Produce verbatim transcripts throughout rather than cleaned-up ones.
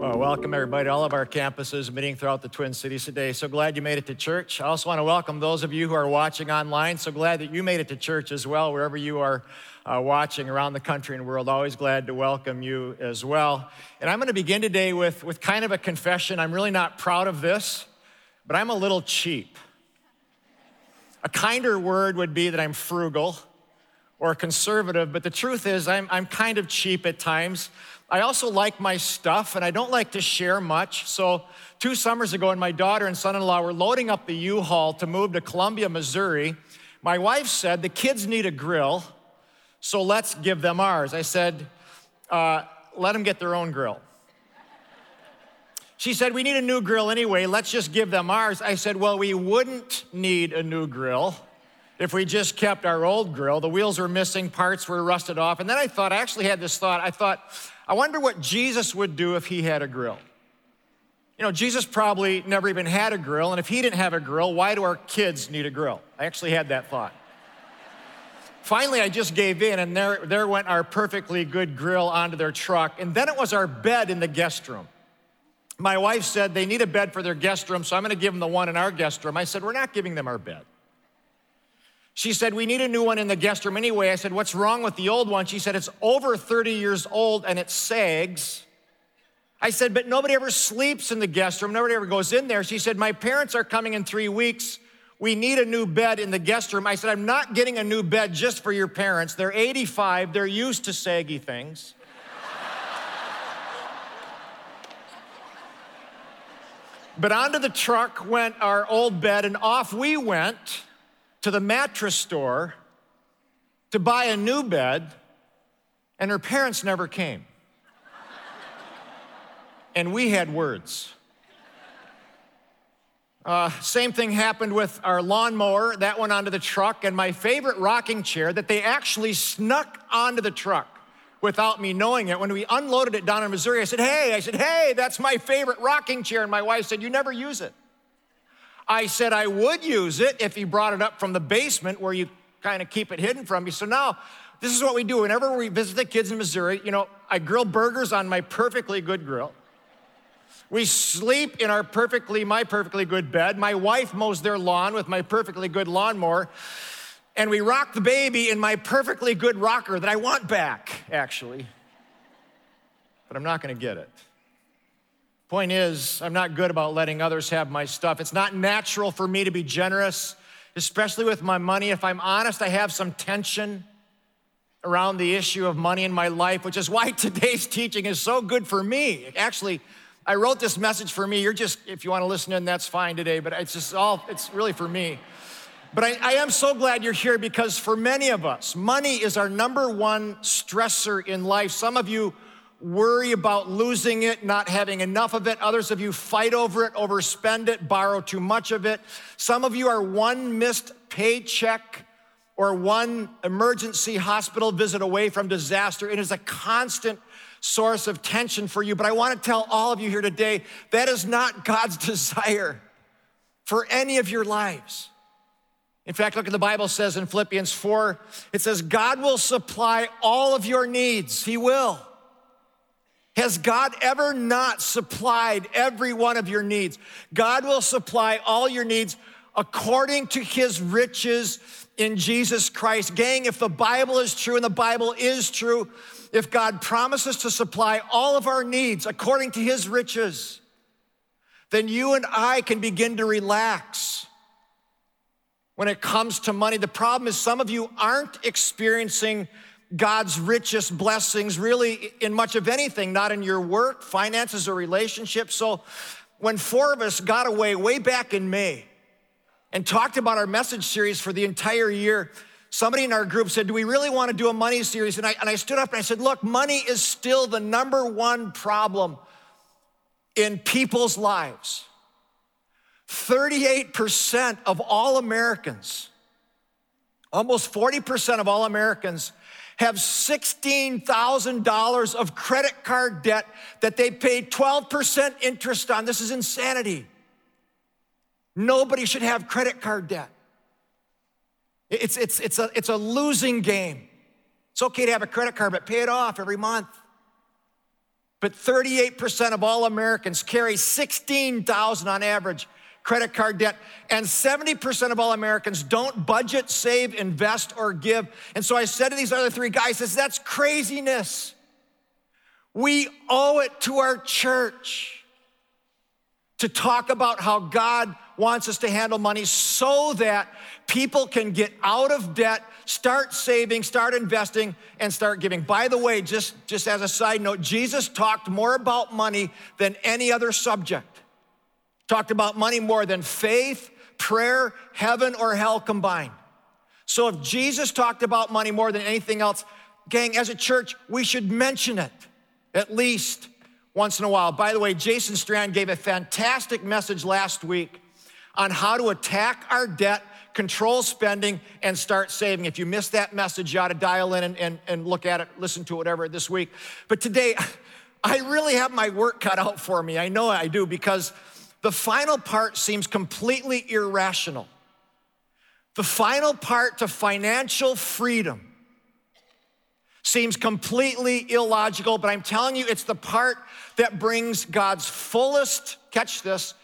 Well, welcome everybody to all of our campuses meeting throughout the Twin Cities today. So glad you made it to church. I also want to welcome those of you who are watching online. So glad that you made it to church as well, wherever you are uh, watching around the country and world. Always glad to welcome you as well. And I'm going to begin today with, with kind of a confession. I'm really not proud of this, but I'm a little cheap. A kinder word would be that I'm frugal or conservative, but the truth is I'm, I'm kind of cheap at times. I also like my stuff, and I don't like to share much. So two summers ago, when my daughter and son-in-law were loading up the U-Haul to move to Columbia, Missouri, my wife said, the kids need a grill, so let's give them ours. I said, uh, let them get their own grill. She said, we need a new grill anyway, let's just give them ours. I said, well, we wouldn't need a new grill if we just kept our old grill. The wheels were missing, parts were rusted off. And then I thought, I actually had this thought, I thought, I wonder what Jesus would do if he had a grill. You know, Jesus probably never even had a grill, and if he didn't have a grill, why do our kids need a grill? I actually had that thought. Finally, I just gave in, and there, there went our perfectly good grill onto their truck, and then it was our bed in the guest room. My wife said, they need a bed for their guest room, so I'm gonna give them the one in our guest room. I said, we're not giving them our bed. She said, we need a new one in the guest room anyway. I said, what's wrong with the old one? She said, it's over thirty years old and it sags. I said, but nobody ever sleeps in the guest room. Nobody ever goes in there. She said, my parents are coming in three weeks. We need a new bed in the guest room. I said, I'm not getting a new bed just for your parents. They're eighty-five, they're used to saggy things. But onto the truck went our old bed, and off we went to the mattress store to buy a new bed, and her parents never came. And we had words. Uh, same thing happened with our lawnmower. That went onto the truck, and my favorite rocking chair that they actually snuck onto the truck without me knowing it. When we unloaded it down in Missouri, I said, hey, I said, hey, that's my favorite rocking chair. And my wife said, you never use it. I said, I would use it if he brought it up from the basement where you kind of keep it hidden from you. So now, this is what we do. Whenever we visit the kids in Missouri, you know, I grill burgers on my perfectly good grill. We sleep in our perfectly, my perfectly good bed. My wife mows their lawn with my perfectly good lawnmower. And we rock the baby in my perfectly good rocker that I want back, actually. But I'm not gonna get it. Point is, I'm not good about letting others have my stuff. It's not natural for me to be generous, especially with my money. If I'm honest, I have some tension around the issue of money in my life, which is why today's teaching is so good for me. Actually, I wrote this message for me. You're just, if you want to listen in, that's fine today, but it's just all, it's really for me. But I, I am so glad you're here, because for many of us, money is our number one stressor in life. Some of you worry about losing it, not having enough of it. Others of you fight over it, overspend it, borrow too much of it. Some of you are one missed paycheck or one emergency hospital visit away from disaster. It is a constant source of tension for you. But I want to tell all of you here today, that is not God's desire for any of your lives. In fact, look at the Bible says in Philippians four, it says, God will supply all of your needs. He will. Has God ever not supplied every one of your needs? God will supply all your needs according to his riches in Jesus Christ. Gang, if the Bible is true, and the Bible is true, if God promises to supply all of our needs according to his riches, then you and I can begin to relax when it comes to money. The problem is some of you aren't experiencing God's richest blessings really in much of anything, not in your work, finances, or relationships. So when four of us got away way back in May and talked about our message series for the entire year, somebody in our group said, do we really want to do a money series? And I, and I stood up and I said, look, money is still the number one problem in people's lives. thirty-eight percent of all Americans, almost forty percent of all Americans have sixteen thousand dollars of credit card debt that they paid twelve percent interest on. This is insanity. Nobody should have credit card debt. It's, it's, it's, a, it's a losing game. It's okay to have a credit card, but pay it off every month. But thirty-eight percent of all Americans carry sixteen thousand dollars on average credit card debt, and seventy percent of all Americans don't budget, save, invest, or give. And so I said to these other three guys, I said, that's craziness. We owe it to our church to talk about how God wants us to handle money so that people can get out of debt, start saving, start investing, and start giving. By the way, just, just as a side note, Jesus talked more about money than any other subject. Talked about money more than faith, prayer, heaven, or hell combined. So if Jesus talked about money more than anything else, gang, as a church, we should mention it at least once in a while. By the way, Jason Strand gave a fantastic message last week on how to attack our debt, control spending, and start saving. If you missed that message, you ought to dial in and, and, and look at it, listen to whatever this week. But today, I really have my work cut out for me. I know I do, because the final part seems completely irrational. The final part to financial freedom seems completely illogical, but I'm telling you, it's the part that brings God's fullest, catch this,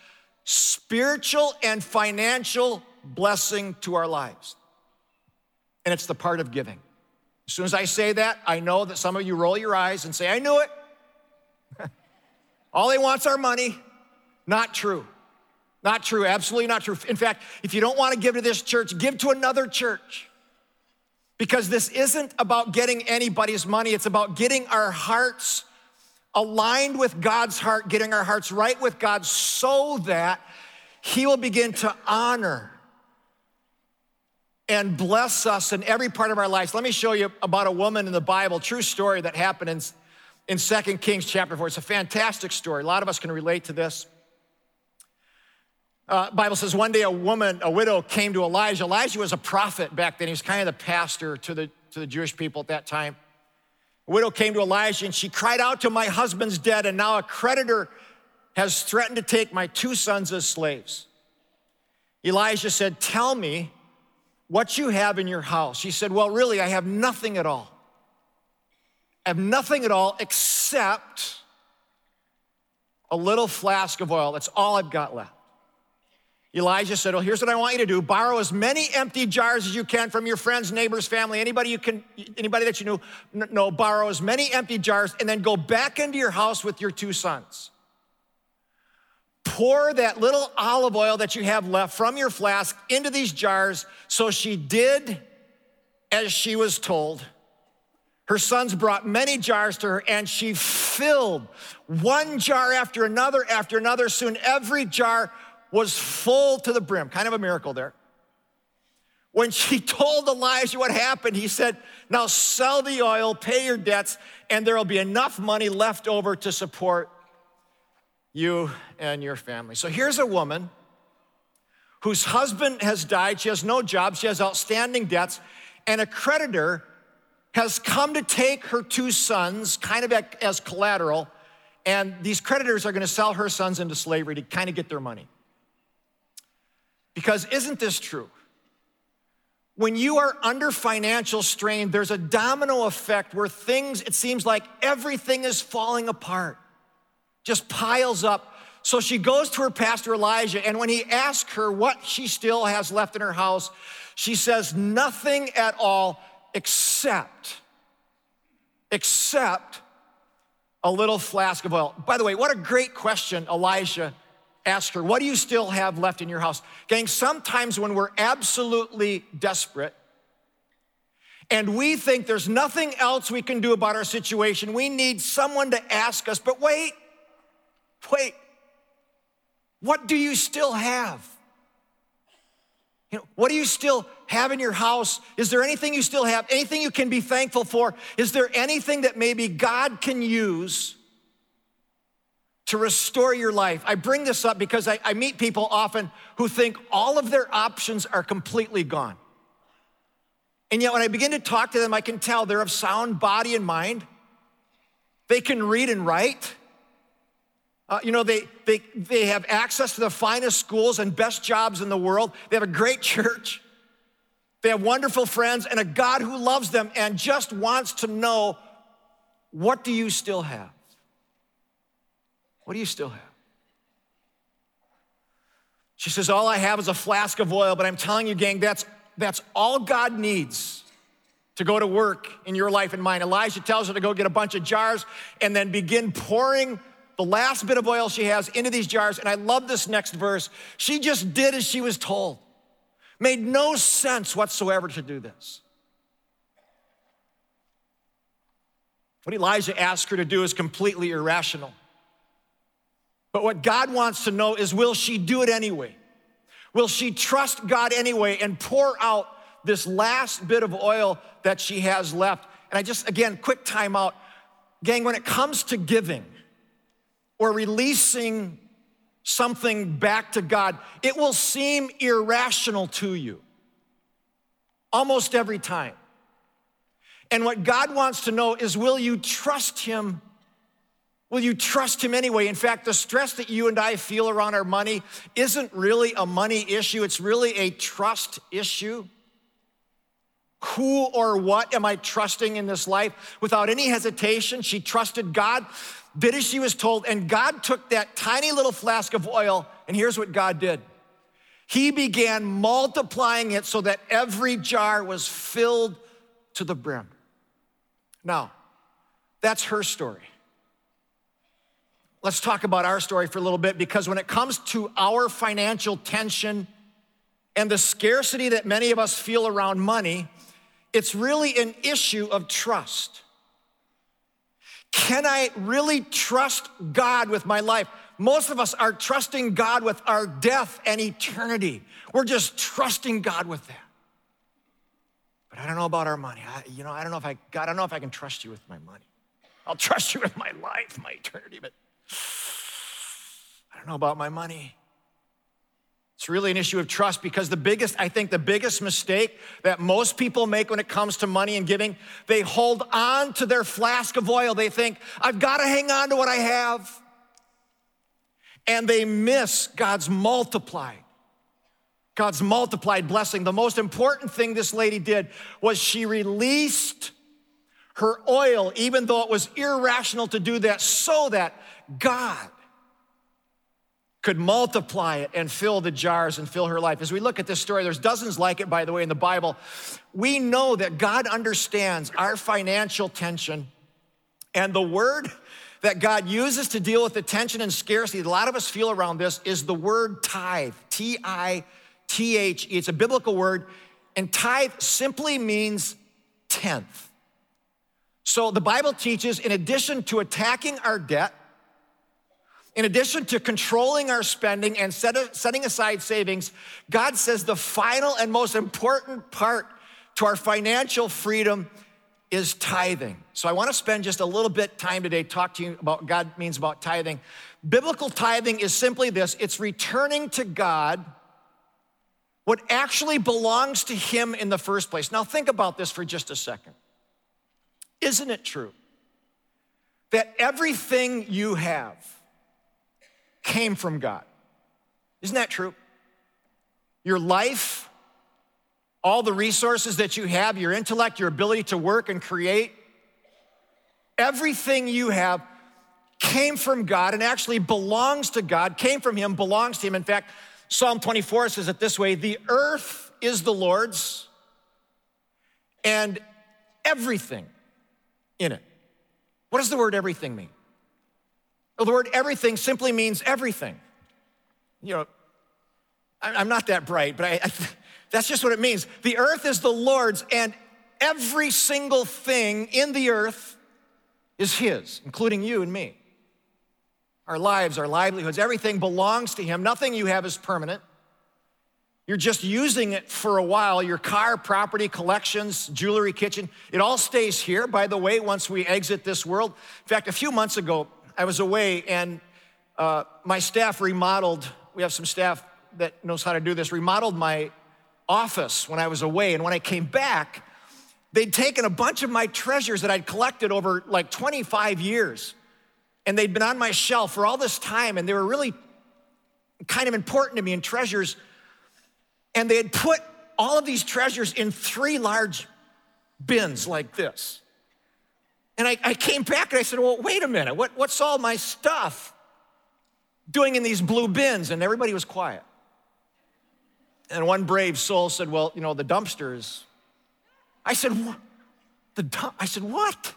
spiritual and financial blessing to our lives. And it's the part of giving. As soon as I say that, I know that some of you roll your eyes and say, I knew it. All they want's our money. Not true. Not true, absolutely not true. In fact, if you don't want to give to this church, give to another church. Because this isn't about getting anybody's money, it's about getting our hearts aligned with God's heart, getting our hearts right with God so that he will begin to honor and bless us in every part of our lives. Let me show you about a woman in the Bible, true story that happened in, in Second Kings chapter four. It's a fantastic story. A lot of us can relate to this. Uh, Bible says one day a woman, a widow, came to Elijah. Elijah was a prophet back then. He was kind of the pastor to the, to the Jewish people at that time. A widow came to Elijah and she cried out to my husband's dead, and now a creditor has threatened to take my two sons as slaves. Elijah said, tell me what you have in your house. She said, well, really, I have nothing at all. I have nothing at all except a little flask of oil. That's all I've got left. Elijah said, well, here's what I want you to do. Borrow as many empty jars as you can from your friends, neighbors, family, anybody you can, anybody that you knew, no, borrow as many empty jars, and then go back into your house with your two sons. Pour that little olive oil that you have left from your flask into these jars. So she did as she was told. Her sons brought many jars to her, and she filled one jar after another after another. Soon every jar was full to the brim. Kind of a miracle there. When she told Elijah what happened, he said, now sell the oil, pay your debts, and there will be enough money left over to support you and your family. So here's a woman whose husband has died. She has no job. She has outstanding debts. And a creditor has come to take her two sons kind of as collateral. And these creditors are going to sell her sons into slavery to kind of get their money. Because isn't this true? When you are under financial strain, there's a domino effect where things, it seems like everything is falling apart, just piles up. So she goes to her pastor Elijah, and when he asks her what she still has left in her house, she says nothing at all except, except a little flask of oil. By the way, what a great question Elijah asked her, what do you still have left in your house? Gang, sometimes when we're absolutely desperate and we think there's nothing else we can do about our situation, we need someone to ask us, but wait, wait, what do you still have? You know, what do you still have in your house? Is there anything you still have? Anything you can be thankful for? Is there anything that maybe God can use to restore your life? I bring this up because I, I meet people often who think all of their options are completely gone. And yet when I begin to talk to them, I can tell they're of sound body and mind. They can read and write. Uh, you know, they, they, they have access to the finest schools and best jobs in the world. They have a great church. They have wonderful friends and a God who loves them and just wants to know, what do you still have? What do you still have? She says, all I have is a flask of oil, but I'm telling you, gang, that's, that's all God needs to go to work in your life and mine. Elijah tells her to go get a bunch of jars and then begin pouring the last bit of oil she has into these jars. And I love this next verse. She just did as she was told. Made no sense whatsoever to do this. What Elijah asked her to do is completely irrational. But what God wants to know is, will she do it anyway? Will she trust God anyway and pour out this last bit of oil that she has left? And I just, again, quick time out. Gang, when it comes to giving or releasing something back to God, it will seem irrational to you almost every time. And what God wants to know is, will you trust him? Will you trust him anyway? In fact, the stress that you and I feel around our money isn't really a money issue. It's really a trust issue. Who or what am I trusting in this life? Without any hesitation, she trusted God, did as she was told, and God took that tiny little flask of oil, and here's what God did. He began multiplying it so that every jar was filled to the brim. Now, that's her story. Let's talk about our story for a little bit, because when it comes to our financial tension and the scarcity that many of us feel around money, it's really an issue of trust. Can I really trust God with my life? Most of us are trusting God with our death and eternity. We're just trusting God with that. But I don't know about our money. I, you know, I don't know if I God, I don't know if I can trust you with my money. I'll trust you with my life, my eternity, but I don't know about my money. It's really an issue of trust, because the biggest, I think the biggest mistake that most people make when it comes to money and giving, they hold on to their flask of oil. They think, I've got to hang on to what I have. And they miss God's multiplied, God's multiplied blessing. The most important thing this lady did was she released her oil, even though it was irrational to do that, so that God could multiply it and fill the jars and fill her life. As we look at this story, there's dozens like it, by the way, in the Bible. We know that God understands our financial tension, and the word that God uses to deal with the tension and scarcity that a lot of us feel around this is the word tithe, T I T H E. It's a biblical word, and tithe simply means tenth. So the Bible teaches, in addition to attacking our debt, in addition to controlling our spending and setting aside savings, God says the final and most important part to our financial freedom is tithing. So I want to spend just a little bit time today talk to you about what God means about tithing. Biblical tithing is simply this: it's returning to God what actually belongs to him in the first place. Now think about this for just a second. Isn't it true that everything you have came from God? Isn't that true? Your life, all the resources that you have, your intellect, your ability to work and create, everything you have came from God and actually belongs to God, came from him, belongs to him. In fact, Psalm twenty-four says it this way: the earth is the Lord's and everything in it. What does the word everything mean? The word everything simply means everything. You know, I'm not that bright, but I, I, that's just what it means. The earth is the Lord's, and every single thing in the earth is his, including you and me. Our lives, our livelihoods, everything belongs to him. Nothing you have is permanent. You're just using it for a while. Your car, property, collections, jewelry, kitchen, it all stays here, by the way, once we exit this world. In fact, a few months ago, I was away, and uh, my staff remodeled, we have some staff that knows how to do this, remodeled my office when I was away. And when I came back, they'd taken a bunch of my treasures that I'd collected over like twenty-five years, and they'd been on my shelf for all this time, and they were really kind of important to me in treasures. And they had put all of these treasures in three large bins like this. And I, I came back and I said, well, wait a minute, what, what's all my stuff? doing in these blue bins? And everybody was quiet. And one brave soul said, well, you know, the dumpsters. I said, what? The dump? I said, what?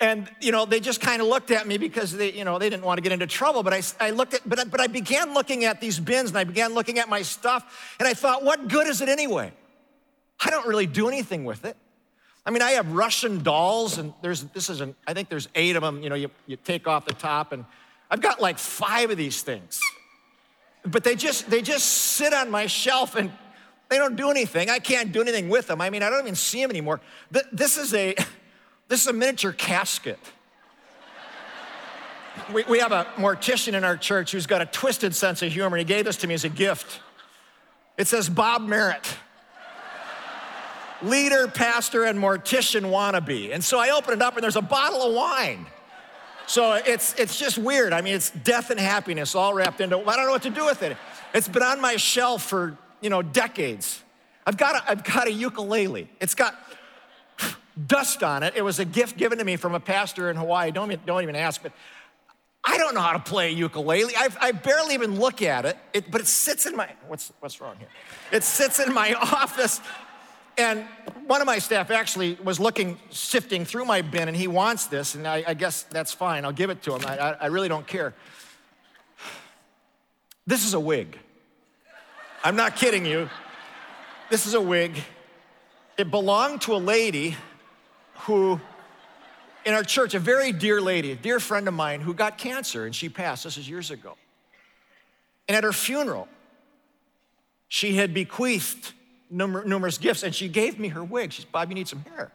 And, you know, they just kind of looked at me because they, you know, they didn't want to get into trouble. But I, I looked at, but I, but I began looking at these bins and I began looking at my stuff. And I thought, what good is it anyway? I don't really do anything with it. I mean, I have Russian dolls, and there's, this is an, I think there's eight of them. You know, you, you take off the top, and I've got like five of these things. But they just, they just sit on my shelf, and they don't do anything. I can't do anything with them. I mean, I don't even see them anymore. Th- this is a, this is a miniature casket. we, we have a mortician in our church who's got a twisted sense of humor, and he gave this to me as a gift. It says, Bob Merritt. Leader, pastor, and mortician wannabe. And so I open it up, and there's a bottle of wine. So it's it's just weird. I mean, it's death and happiness all wrapped into, I don't know what to do with it. It's been on my shelf for, you know, decades. I've got a, I've got a ukulele. It's got dust on it. It was a gift given to me from a pastor in Hawaii. Don't even, don't even ask, but I don't know how to play a ukulele. I've, I barely even look at it. it, but it sits in my, what's what's wrong here? It sits in my office. And one of my staff actually was looking, sifting through my bin, and he wants this, and I, I guess that's fine. I'll give it to him. I, I, I really don't care. This is a wig. I'm not kidding you. This is a wig. It belonged to a lady who, in our church, a very dear lady, a dear friend of mine, who got cancer, and she passed. This is years ago. And at her funeral, she had bequeathed numerous gifts, and she gave me her wig. She said, Bob, you need some hair.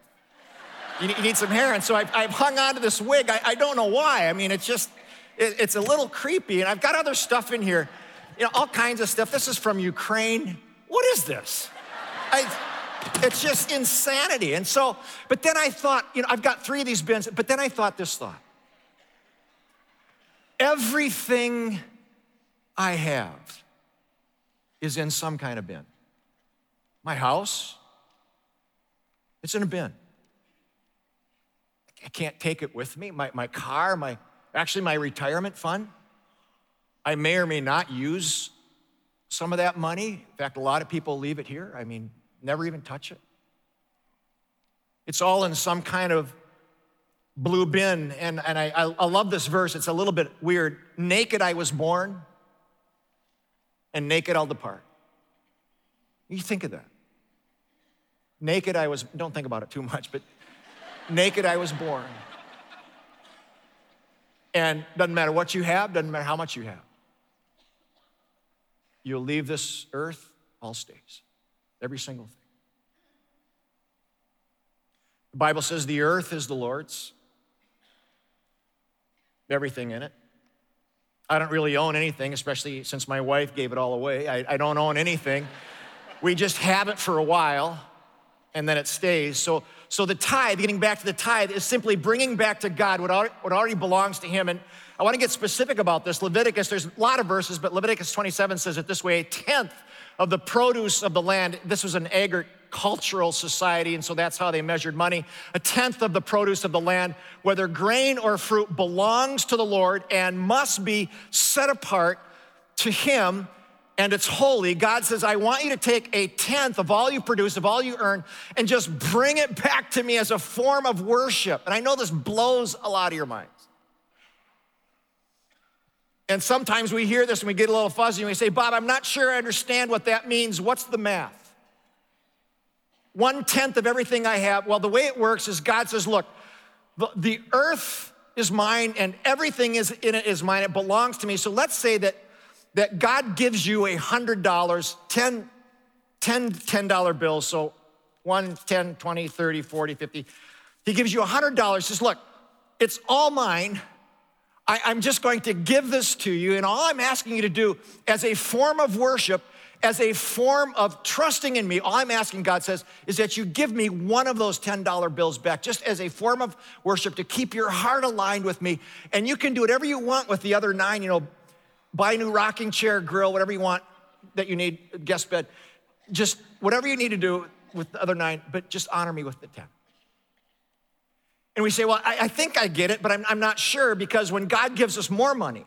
You need, you need some hair. And so I've, I've hung on to this wig. I, I don't know why. I mean, it's just, it, it's a little creepy. And I've got other stuff in here, you know, all kinds of stuff. This is from Ukraine. What is this? I, it's just insanity. And so, but then I thought, you know, I've got three of these bins, but then I thought this thought. Everything I have is in some kind of bin. My house, it's in a bin. I can't take it with me. My, my car, my actually my retirement fund. I may or may not use some of that money. In fact, a lot of people leave it here. I mean, never even touch it. It's all in some kind of blue bin. And, and I, I, I love this verse. It's a little bit weird. Naked I was born, and naked I'll depart. You think of that. Naked I was, don't think about it too much, but naked I was born. And doesn't matter what you have, doesn't matter how much you have. You'll leave this earth, all stays, every single thing. The Bible says the earth is the Lord's, everything in it. I don't really own anything, especially since my wife gave it all away. I, I don't own anything. We just have it for a while, and then it stays. So, so the tithe, getting back to the tithe, is simply bringing back to God what already, what already belongs to him. And I want to get specific about this. Leviticus, there's a lot of verses, but Leviticus twenty-seven says it this way, a tenth of the produce of the land. This was an agricultural society, and so that's how they measured money. A tenth of the produce of the land, whether grain or fruit, belongs to the Lord and must be set apart to him. And it's holy. God says, I want you to take a tenth of all you produce, of all you earn, and just bring it back to me as a form of worship. And I know this blows a lot of your minds. And sometimes we hear this and we get a little fuzzy and we say, Bob, I'm not sure I understand what that means. What's the math? One tenth of everything I have. Well, the way it works is God says, look, the earth is mine and everything is in it is mine. It belongs to me. So let's say that that God gives you one hundred dollars, ten, ten ten dollar bills, so one, ten, twenty, thirty, forty, fifty. He gives you one hundred dollars, he says, look, it's all mine. I, I'm just going to give this to you, and all I'm asking you to do as a form of worship, as a form of trusting in me, all I'm asking, God says, is that you give me one of those ten dollar bills back, just as a form of worship to keep your heart aligned with me, and you can do whatever you want with the other nine, you know, buy a new rocking chair, grill, whatever you want that you need, guest bed. Just whatever you need to do with the other nine, but just honor me with the ten. And we say, well, I, I think I get it, but I'm, I'm not sure because when God gives us more money,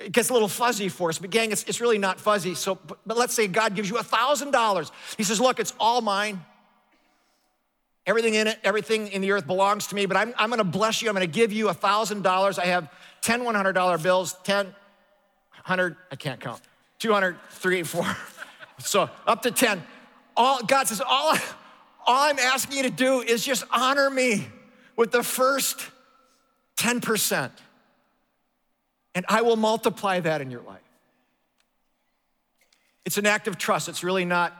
It gets a little fuzzy for us, but gang, it's, it's really not fuzzy. So, but, but let's say God gives you a thousand dollars. He says, look, it's all mine. Everything in it, everything in the earth belongs to me, but I'm, I'm gonna bless you. I'm gonna give you a thousand dollars. I have ten one hundred dollar bills, ten, one hundred, I can't count, two hundred, three, four, so up to ten. All, God says, all, all I'm asking you to do is just honor me with the first ten percent. And I will multiply that in your life. It's an act of trust. It's really not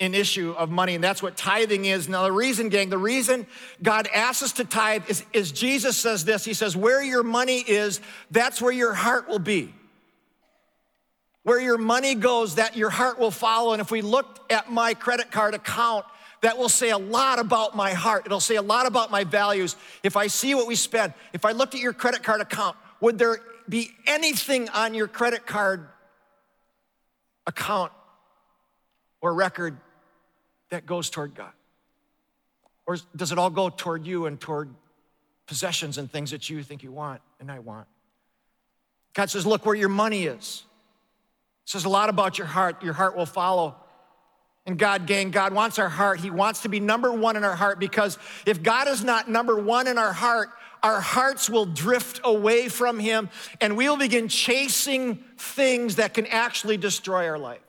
an issue of money, and that's what tithing is. Now, the reason, gang, the reason God asks us to tithe is, is Jesus says this. He says, where your money is, that's where your heart will be. Where your money goes, that your heart will follow. And if we looked at my credit card account, that will say a lot about my heart. It'll say a lot about my values. If I see what we spend, if I looked at your credit card account, would there be anything on your credit card account or record that goes toward God? Or does it all go toward you and toward possessions and things that you think you want and I want? God says, look where your money is. It says a lot about your heart. Your heart will follow. And God, gang, God wants our heart. He wants to be number one in our heart, because if God is not number one in our heart, our hearts will drift away from him, and we'll begin chasing things that can actually destroy our life.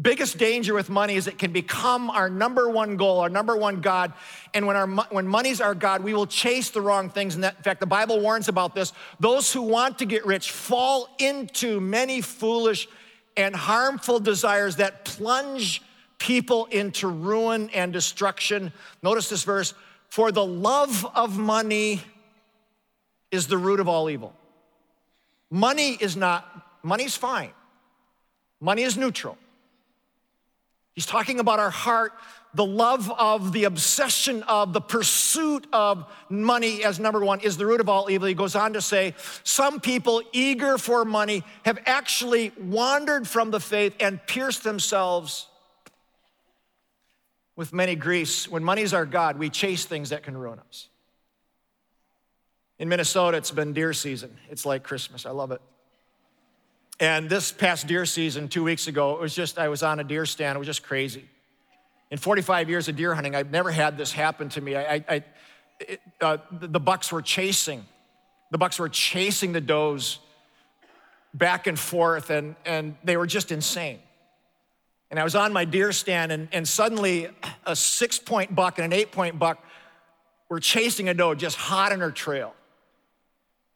Biggest danger with money is it can become our number one goal, our number one God, and when our when money's our God, we will chase the wrong things. And that, in fact, the Bible warns about this. Those who want to get rich fall into many foolish and harmful desires that plunge people into ruin and destruction. Notice this verse. For the love of money is the root of all evil. Money is not, money's fine. Money is neutral. He's talking about our heart, the love of, the obsession of, the pursuit of money as number one is the root of all evil. He goes on to say, some people eager for money have actually wandered from the faith and pierced themselves with many griefs. When money's our God, we chase things that can ruin us. In Minnesota, it's been deer season. It's like Christmas. I love it. And this past deer season, two weeks ago, it was just, I was on a deer stand. It was just crazy. In forty-five years of deer hunting, I've never had this happen to me. I, I it, uh, the bucks were chasing. The bucks were chasing the does back and forth, and, and they were just insane. And I was on my deer stand, and, and suddenly a six-point buck and an eight-point buck were chasing a doe just hot on her trail.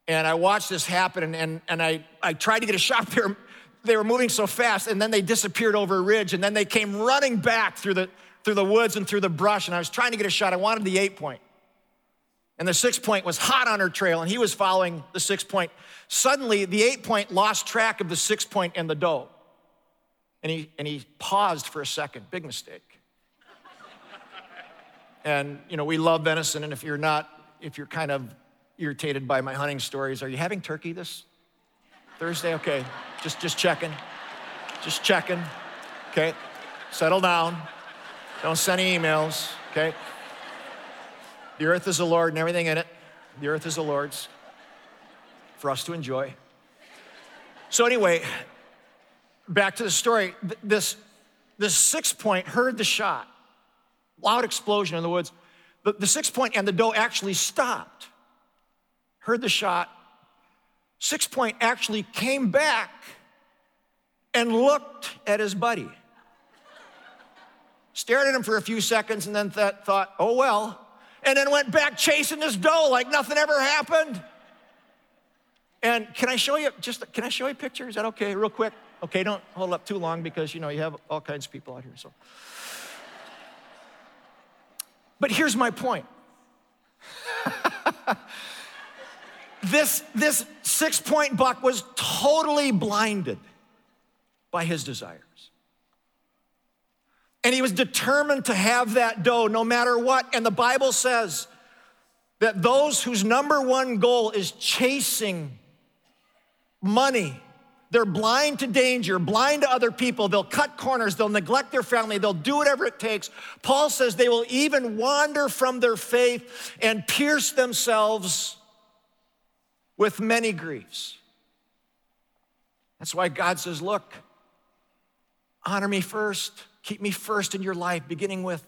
And I watched this happen, and, and, and I, I tried to get a shot. They were, they were moving so fast, and then they disappeared over a ridge, and then they came running back through the, through the woods and through the brush, and I was trying to get a shot. I wanted the eight-point. And the six-point was hot on her trail, and he was following the six-point. Suddenly, the eight-point lost track of the six-point and the doe. And he, and he paused for a second, big mistake. And you know, we love venison, and if you're not, if you're kind of irritated by my hunting stories, are you having turkey this Thursday? Okay, just, just checking, just checking, okay? Settle down, don't send any emails, okay? The earth is the Lord and everything in it. The earth is the Lord's for us to enjoy. So anyway, back to the story, this, this six-point heard the shot, loud explosion in the woods. The, the six-point and the doe actually stopped, heard the shot. Six-point actually came back and looked at his buddy, stared at him for a few seconds, and then th- thought, oh, well, and then went back chasing this doe like nothing ever happened. And can I show you, just, can I show you a picture? Is that okay, real quick? Okay, don't hold up too long because, you know, you have all kinds of people out here, so. But here's my point. this this six-point buck was totally blinded by his desires. And he was determined to have that doe no matter what. And the Bible says that those whose number one goal is chasing money, they're blind to danger, blind to other people. They'll cut corners. They'll neglect their family. They'll do whatever it takes. Paul says they will even wander from their faith and pierce themselves with many griefs. That's why God says, look, honor me first. Keep me first in your life, beginning with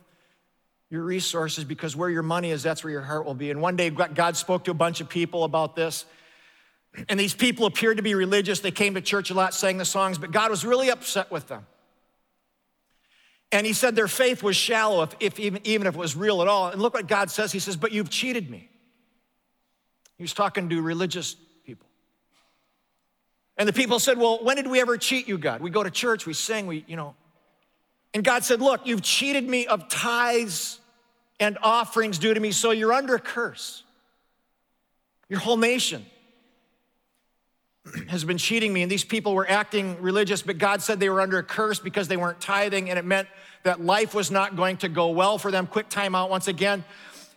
your resources, because where your money is, that's where your heart will be. And one day, God spoke to a bunch of people about this. And these people appeared to be religious. They came to church a lot, sang the songs, but God was really upset with them. And he said their faith was shallow, if, if even, even if it was real at all. And look what God says. He says, but you've cheated me. He was talking to religious people. And the people said, well, when did we ever cheat you, God? We go to church, we sing, we, you know. And God said, look, you've cheated me of tithes and offerings due to me, so you're under a curse. Your whole nation has been cheating me, and these people were acting religious, but God said they were under a curse because they weren't tithing, and it meant that life was not going to go well for them. Quick time out once again.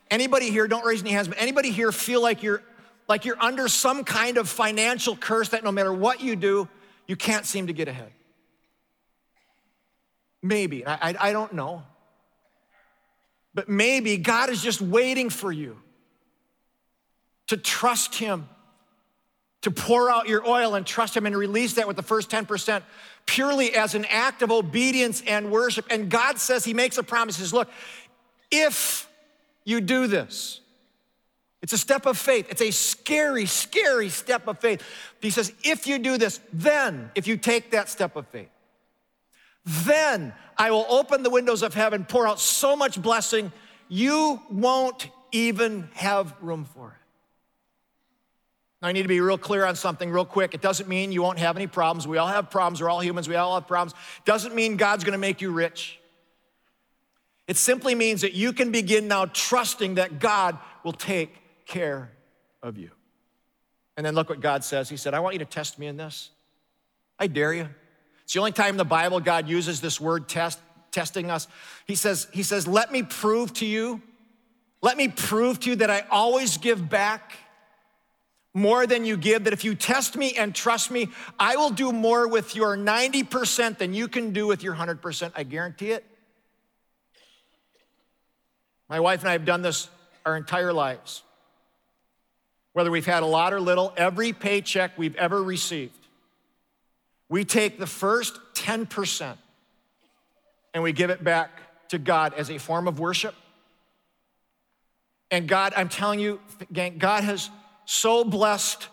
Anybody here, don't raise any hands, but anybody here feel like you're like you're under some kind of financial curse that no matter what you do, you can't seem to get ahead? Maybe, I, I, I don't know. But maybe God is just waiting for you to trust him, to pour out your oil and trust him and release that with the first ten percent purely as an act of obedience and worship. And God says, he makes a promise, he says, look, if you do this, it's a step of faith. It's a scary, scary step of faith. But he says, if you do this, then, if you take that step of faith, then I will open the windows of heaven, pour out so much blessing, you won't even have room for it. Now, I need to be real clear on something real quick. It doesn't mean you won't have any problems. We all have problems. We're all humans. We all have problems. It doesn't mean God's going to make you rich. It simply means that you can begin now trusting that God will take care of you. And then look what God says. He said, I want you to test me in this. I dare you. It's the only time in the Bible God uses this word test, testing us. He says, he says, let me prove to you, let me prove to you that I always give back more than you give, that if you test me and trust me, I will do more with your ninety percent than you can do with your one hundred percent. I guarantee it. My wife and I have done this our entire lives. Whether we've had a lot or little, every paycheck we've ever received, we take the first ten percent and we give it back to God as a form of worship. And God, I'm telling you, gang, God has so blessed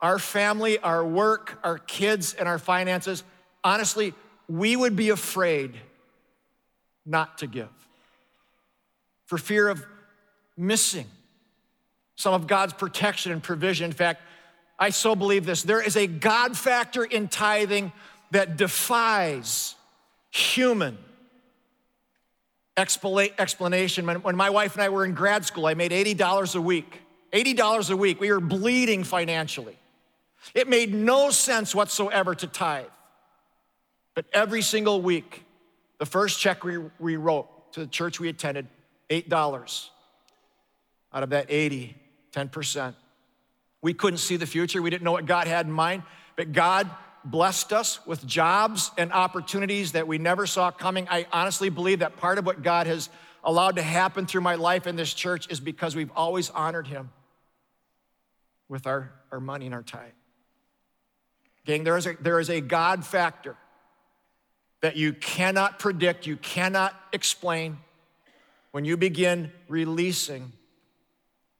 our family, our work, our kids, and our finances. Honestly, we would be afraid not to give for fear of missing some of God's protection and provision. In fact, I so believe this. There is a God factor in tithing that defies human explanation. When my wife and I were in grad school, I made eighty dollars a week. eighty dollars a week, we were bleeding financially. It made no sense whatsoever to tithe. But every single week, the first check we, we wrote to the church we attended, eight dollars. Out of that eighty, ten percent. We couldn't see the future. We didn't know what God had in mind. But God blessed us with jobs and opportunities that we never saw coming. I honestly believe that part of what God has allowed to happen through my life in this church is because we've always honored him with our, our money and our tithe. Gang, there is a, there is a God factor that you cannot predict, you cannot explain when you begin releasing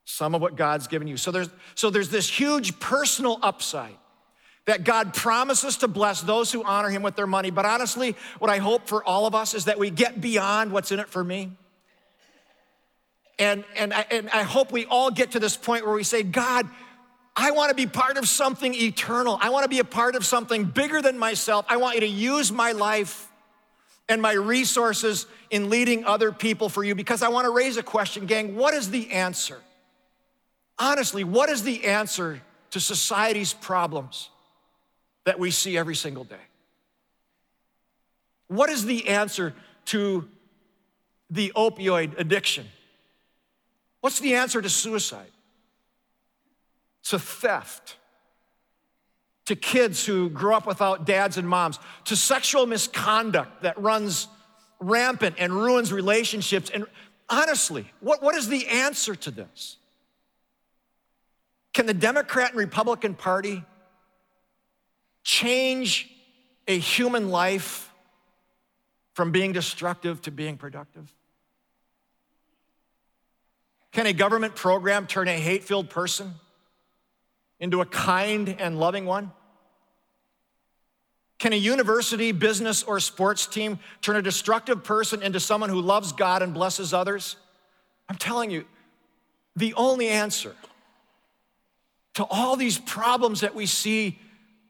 some of what God's given you. So there's, so there's this huge personal upside that God promises to bless those who honor him with their money. But honestly, what I hope for all of us is that we get beyond what's in it for me. And, and, I, and I hope we all get to this point where we say, God, I wanna be part of something eternal. I wanna be a part of something bigger than myself. I want you to use my life and my resources in leading other people for you, because I wanna raise a question, gang, what is the answer? Honestly, what is the answer to society's problems that we see every single day? What is the answer to the opioid addiction? What's the answer to suicide? To theft, to kids who grow up without dads and moms, to sexual misconduct that runs rampant and ruins relationships. And honestly, what, what is the answer to this? Can the Democrat and Republican Party change a human life from being destructive to being productive? Can a government program turn a hate-filled person into a kind and loving one? Can a university, business, or sports team turn a destructive person into someone who loves God and blesses others? I'm telling you, the only answer to all these problems that we see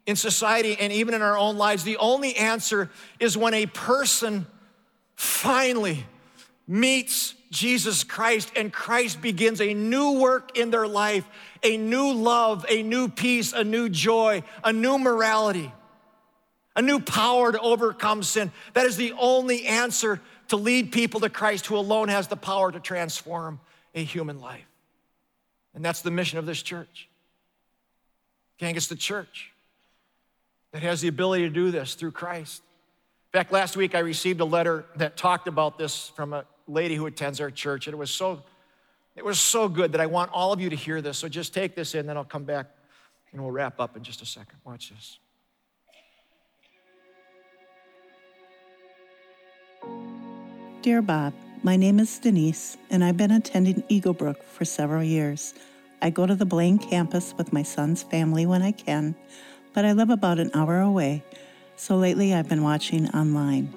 in society and even in our own lives, the only answer is when a person finally meets Jesus Christ and Christ begins a new work in their life, a new love, a new peace, a new joy, a new morality, a new power to overcome sin. That is the only answer to lead people to Christ, who alone has the power to transform a human life. And that's the mission of this church. Gang, it's the church that has the ability to do this through Christ. In fact, last week I received a letter that talked about this from a lady who attends our church, and it was so, it was so good that I want all of you to hear this. So just take this in, then I'll come back and we'll wrap up in just a second. Watch this. Dear Bob, my name is Denise, and I've been attending Eagle Brook for several years. I go to the Blaine campus with my son's family when I can, but I live about an hour away, so lately I've been watching online.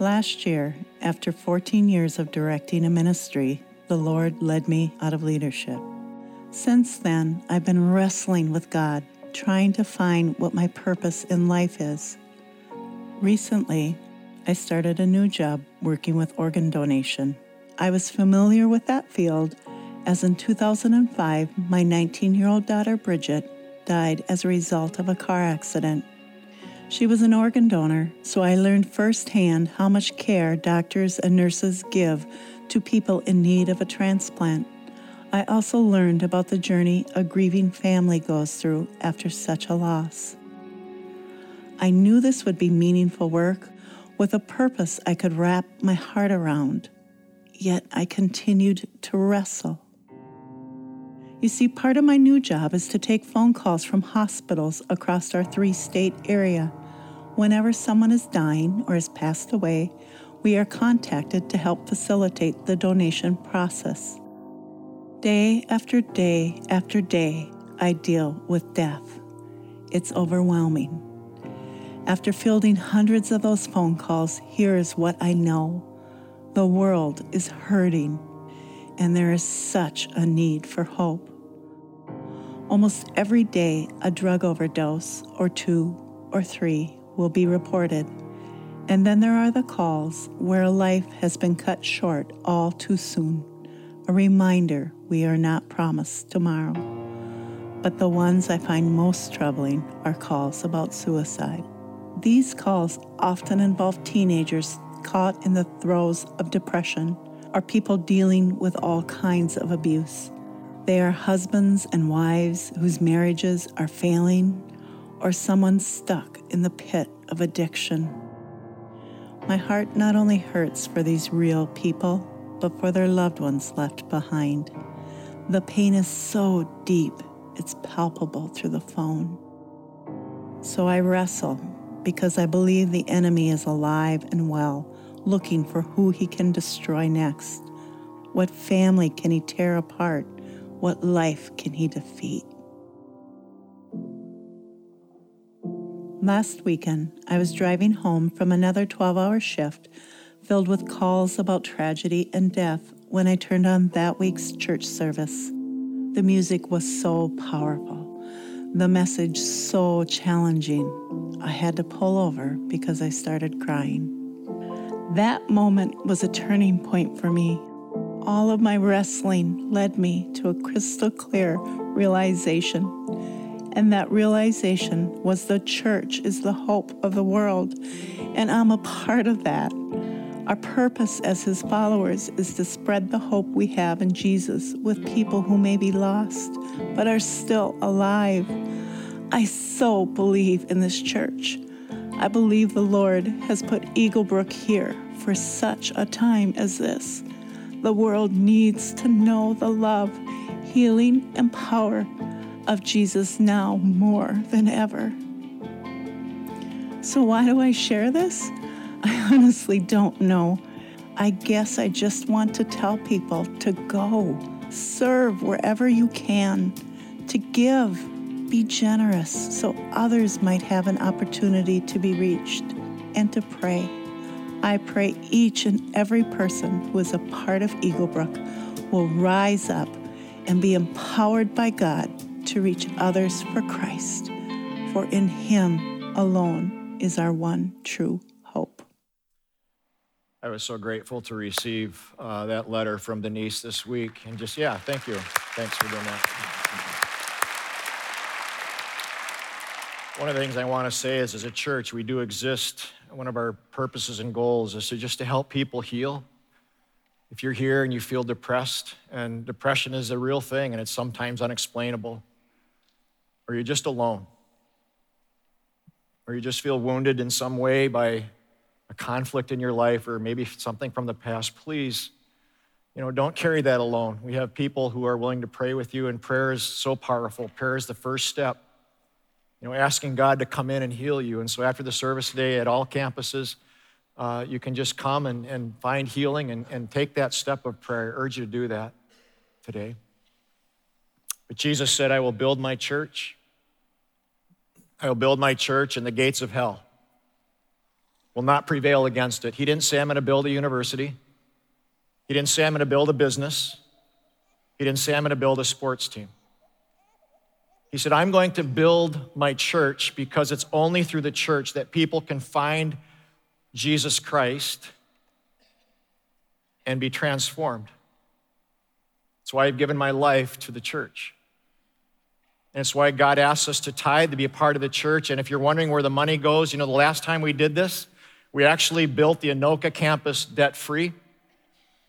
Last year, after fourteen years of directing a ministry, the Lord led me out of leadership. Since then, I've been wrestling with God, trying to find what my purpose in life is. Recently, I started a new job working with organ donation. I was familiar with that field, as in two thousand five, my nineteen-year-old daughter Bridget died as a result of a car accident. She was an organ donor, so I learned firsthand how much care doctors and nurses give to people in need of a transplant. I also learned about the journey a grieving family goes through after such a loss. I knew this would be meaningful work, with a purpose I could wrap my heart around, yet I continued to wrestle. You see, part of my new job is to take phone calls from hospitals across our three-state area. Whenever someone is dying or has passed away, we are contacted to help facilitate the donation process. Day after day after day, I deal with death. It's overwhelming. After fielding hundreds of those phone calls, here is what I know. The world is hurting, and there is such a need for hope. Almost every day, a drug overdose, or two, or three, will be reported. And then there are the calls where a life has been cut short all too soon, a reminder we are not promised tomorrow. But the ones I find most troubling are calls about suicide. These calls often involve teenagers caught in the throes of depression or people dealing with all kinds of abuse. They are husbands and wives whose marriages are failing, or someone stuck in the pit of addiction. My heart not only hurts for these real people, but for their loved ones left behind. The pain is so deep, it's palpable through the phone. So I wrestle, because I believe the enemy is alive and well, looking for who he can destroy next. What family can he tear apart? What life can he defeat? Last weekend, I was driving home from another twelve-hour shift filled with calls about tragedy and death when I turned on that week's church service. The music was so powerful. The message so challenging, I had to pull over because I started crying. That moment was a turning point for me. All of my wrestling led me to a crystal clear realization, and that realization was the church is the hope of the world, and I'm a part of that. Our purpose as his followers is to spread the hope we have in Jesus with people who may be lost, but are still alive. I so believe in this church. I believe the Lord has put Eagle Brook here for such a time as this. The world needs to know the love healing and power of Jesus now more than ever. So why do I share this? I honestly don't know. I guess I just want to tell people to go, serve wherever you can, to give, be generous so others might have an opportunity to be reached, and to pray. I pray each and every person who is a part of Eagle Brook will rise up and be empowered by God to reach others for Christ, for in Him alone is our one true hope. I was so grateful to receive uh, that letter from Denise this week, and just, yeah, thank you. Thanks for doing that. One of the things I want to say is, as a church, we do exist. One of our purposes and goals is to just to help people heal. If you're here and you feel depressed, and depression is a real thing and it's sometimes unexplainable, or you're just alone, or you just feel wounded in some way by a conflict in your life or maybe something from the past, please, you know, don't carry that alone. We have people who are willing to pray with you, and prayer is so powerful. Prayer is the first step. You know, asking God to come in and heal you. And so after the service today at all campuses, uh, you can just come and, and find healing and, and take that step of prayer. I urge you to do that today. But Jesus said, I will build my church. I will build my church, and the gates of hell will not prevail against it. He didn't say, I'm going to build a university. He didn't say, I'm going to build a business. He didn't say, I'm going to build a sports team. He said, I'm going to build my church, because it's only through the church that people can find Jesus Christ and be transformed. That's why I've given my life to the church. And it's why God asks us to tithe, to be a part of the church. And if you're wondering where the money goes, you know, the last time we did this, we actually built the Anoka campus debt-free.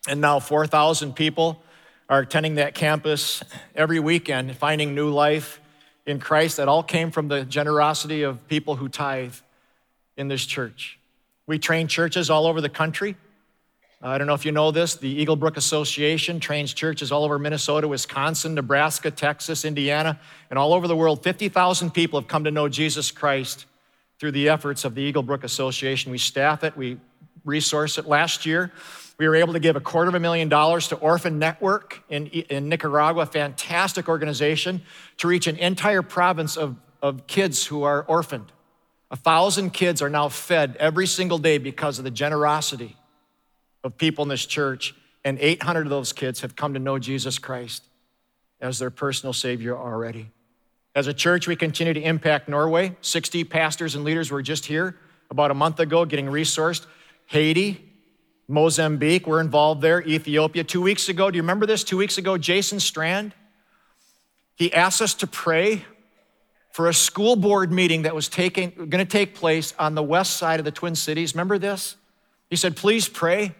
And now four thousand people are attending that campus every weekend, finding new life in Christ. That all came from the generosity of people who tithe in this church. We train churches all over the country. I don't know if you know this, the Eagle Brook Association trains churches all over Minnesota, Wisconsin, Nebraska, Texas, Indiana, and all over the world. fifty thousand people have come to know Jesus Christ through the efforts of the Eagle Brook Association. We staff it, we resource it. Last year, we were able to give a quarter of a million dollars to Orphan Network in, in Nicaragua, a fantastic organization, to reach an entire province of, of kids who are orphaned. A thousand kids are now fed every single day because of the generosity of people in this church, and eight hundred of those kids have come to know Jesus Christ as their personal Savior already. As a church, we continue to impact Norway. sixty pastors and leaders were just here about a month ago getting resourced. Haiti, Mozambique, we're involved there. Ethiopia, two weeks ago, do you remember this? Two weeks ago, Jason Strand, he asked us to pray for a school board meeting that was taking, gonna take place on the west side of the Twin Cities. Remember this? He said, please pray.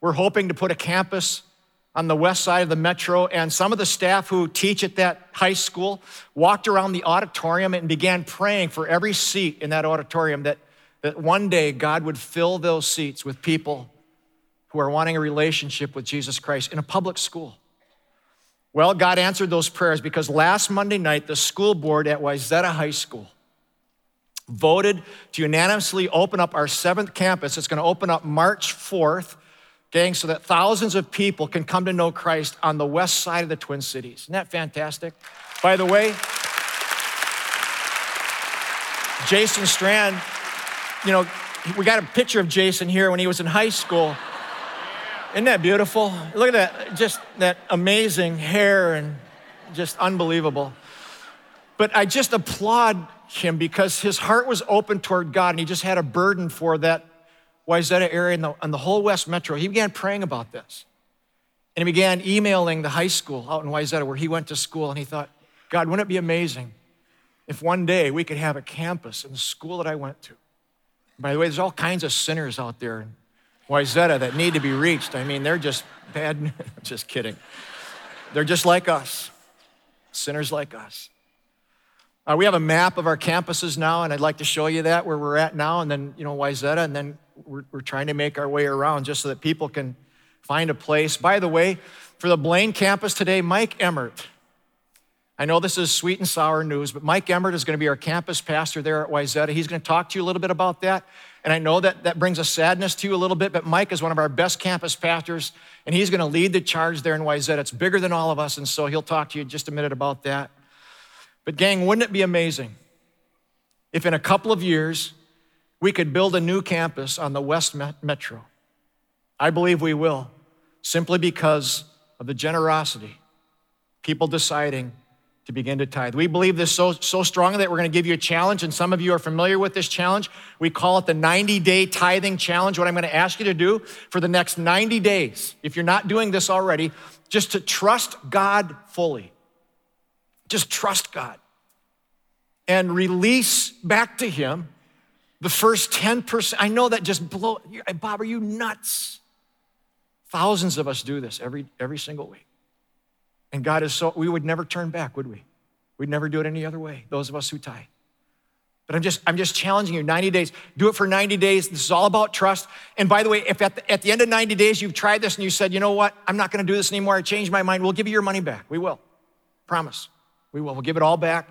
We're hoping to put a campus on the west side of the metro, and some of the staff who teach at that high school walked around the auditorium and began praying for every seat in that auditorium, that, that one day God would fill those seats with people who are wanting a relationship with Jesus Christ in a public school. Well, God answered those prayers, because last Monday night, the school board at Wyzetta High School voted to unanimously open up our seventh campus. It's gonna open up March fourth, gang, so that thousands of people can come to know Christ on the west side of the Twin Cities. Isn't that fantastic? By the way, Jason Strand, you know, we got a picture of Jason here when he was in high school. Isn't that beautiful? Look at that, just that amazing hair and just unbelievable. But I just applaud him, because his heart was open toward God, and he just had a burden for that Wyzetta area and the, and the whole West Metro. He began praying about this. And he began emailing the high school out in Wyzetta where he went to school, and he thought, God, wouldn't it be amazing if one day we could have a campus in the school that I went to? By the way, there's all kinds of sinners out there Wyzetta that need to be reached. I mean, they're just bad, just kidding. They're just like us, sinners like us. Uh, we have a map of our campuses now, and I'd like to show you that, where we're at now, and then, you know, Wyzetta, and then we're, we're trying to make our way around just so that people can find a place. By the way, for the Blaine campus today, Mike Emmert, I know this is sweet and sour news, but Mike Emmert is going to be our campus pastor there at Wyzetta. He's going to talk to you a little bit about that. And I know that that brings a sadness to you a little bit, but Mike is one of our best campus pastors, and he's going to lead the charge there in Wyzetta. It's bigger than all of us, and so he'll talk to you in just a minute about that. But gang, wouldn't it be amazing if in a couple of years we could build a new campus on the West Metro? I believe we will, simply because of the generosity, people deciding to begin to tithe. We believe this so, so strongly that we're going to give you a challenge, and some of you are familiar with this challenge. We call it the ninety-day tithing challenge. What I'm going to ask you to do for the next ninety days, if you're not doing this already, just to trust God fully. Just trust God and release back to Him the first ten percent. I know that just blows. Bob, are you nuts? Thousands of us do this every every single week. And God is so, we would never turn back, would we? We'd never do it any other way, those of us who tithe. But I'm just I'm just challenging you, ninety days. Do it for ninety days. This is all about trust. And by the way, if at the, at the end of ninety days you've tried this and you said, you know what, I'm not gonna do this anymore, I changed my mind, we'll give you your money back. We will, promise, we will. We'll give it all back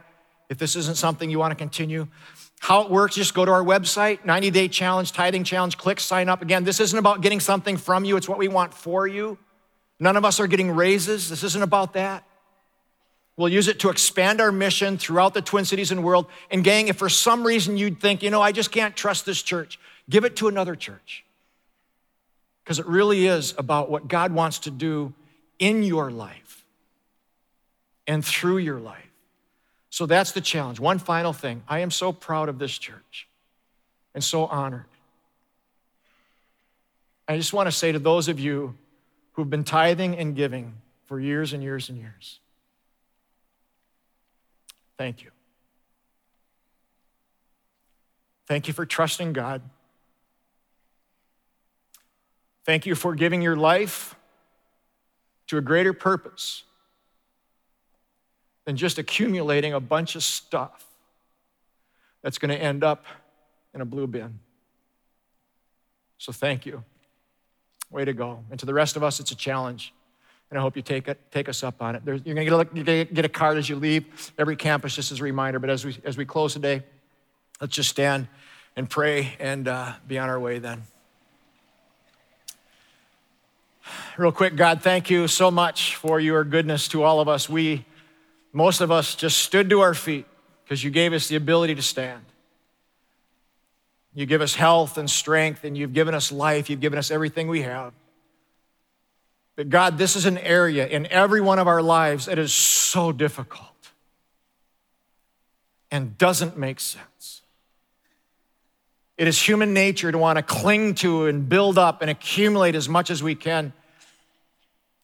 if this isn't something you wanna continue. How it works, just go to our website, ninety-day challenge, tithing challenge, click sign up. Again, this isn't about getting something from you, it's what we want for you. None of us are getting raises. This isn't about that. We'll use it to expand our mission throughout the Twin Cities and world. And gang, if for some reason you'd think, you know, I just can't trust this church, give it to another church. Because it really is about what God wants to do in your life and through your life. So that's the challenge. One final thing. I am so proud of this church and so honored. I just want to say to those of you who've been tithing and giving for years and years and years, thank you. Thank you for trusting God. Thank you for giving your life to a greater purpose than just accumulating a bunch of stuff that's going to end up in a blue bin. So thank you. Way to go. And to the rest of us, it's a challenge. And I hope you take it, take us up on it. There's, you're going to get a, get a card as you leave every campus, just as a reminder. But as we as we close today, let's just stand and pray and uh, be on our way then. Real quick, God, thank you so much for your goodness to all of us. We, most of us, just stood to our feet because you gave us the ability to stand. You give us health and strength, and you've given us life. You've given us everything we have. But God, this is an area in every one of our lives that is so difficult and doesn't make sense. It is human nature to want to cling to and build up and accumulate as much as we can.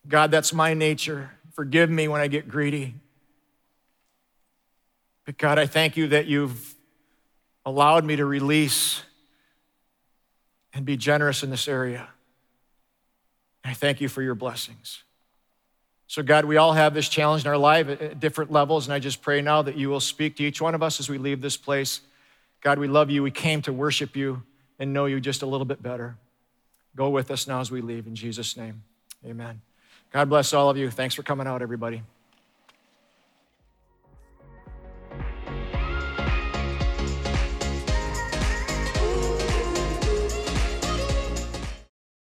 God, that's my nature. Forgive me when I get greedy. But God, I thank you that you've allowed me to release and be generous in this area. I thank you for your blessings. So God, we all have this challenge in our life at different levels, and I just pray now that you will speak to each one of us as we leave this place. God, we love you. We came to worship you and know you just a little bit better. Go with us now as we leave. In Jesus' name, amen. God bless all of you. Thanks for coming out, everybody.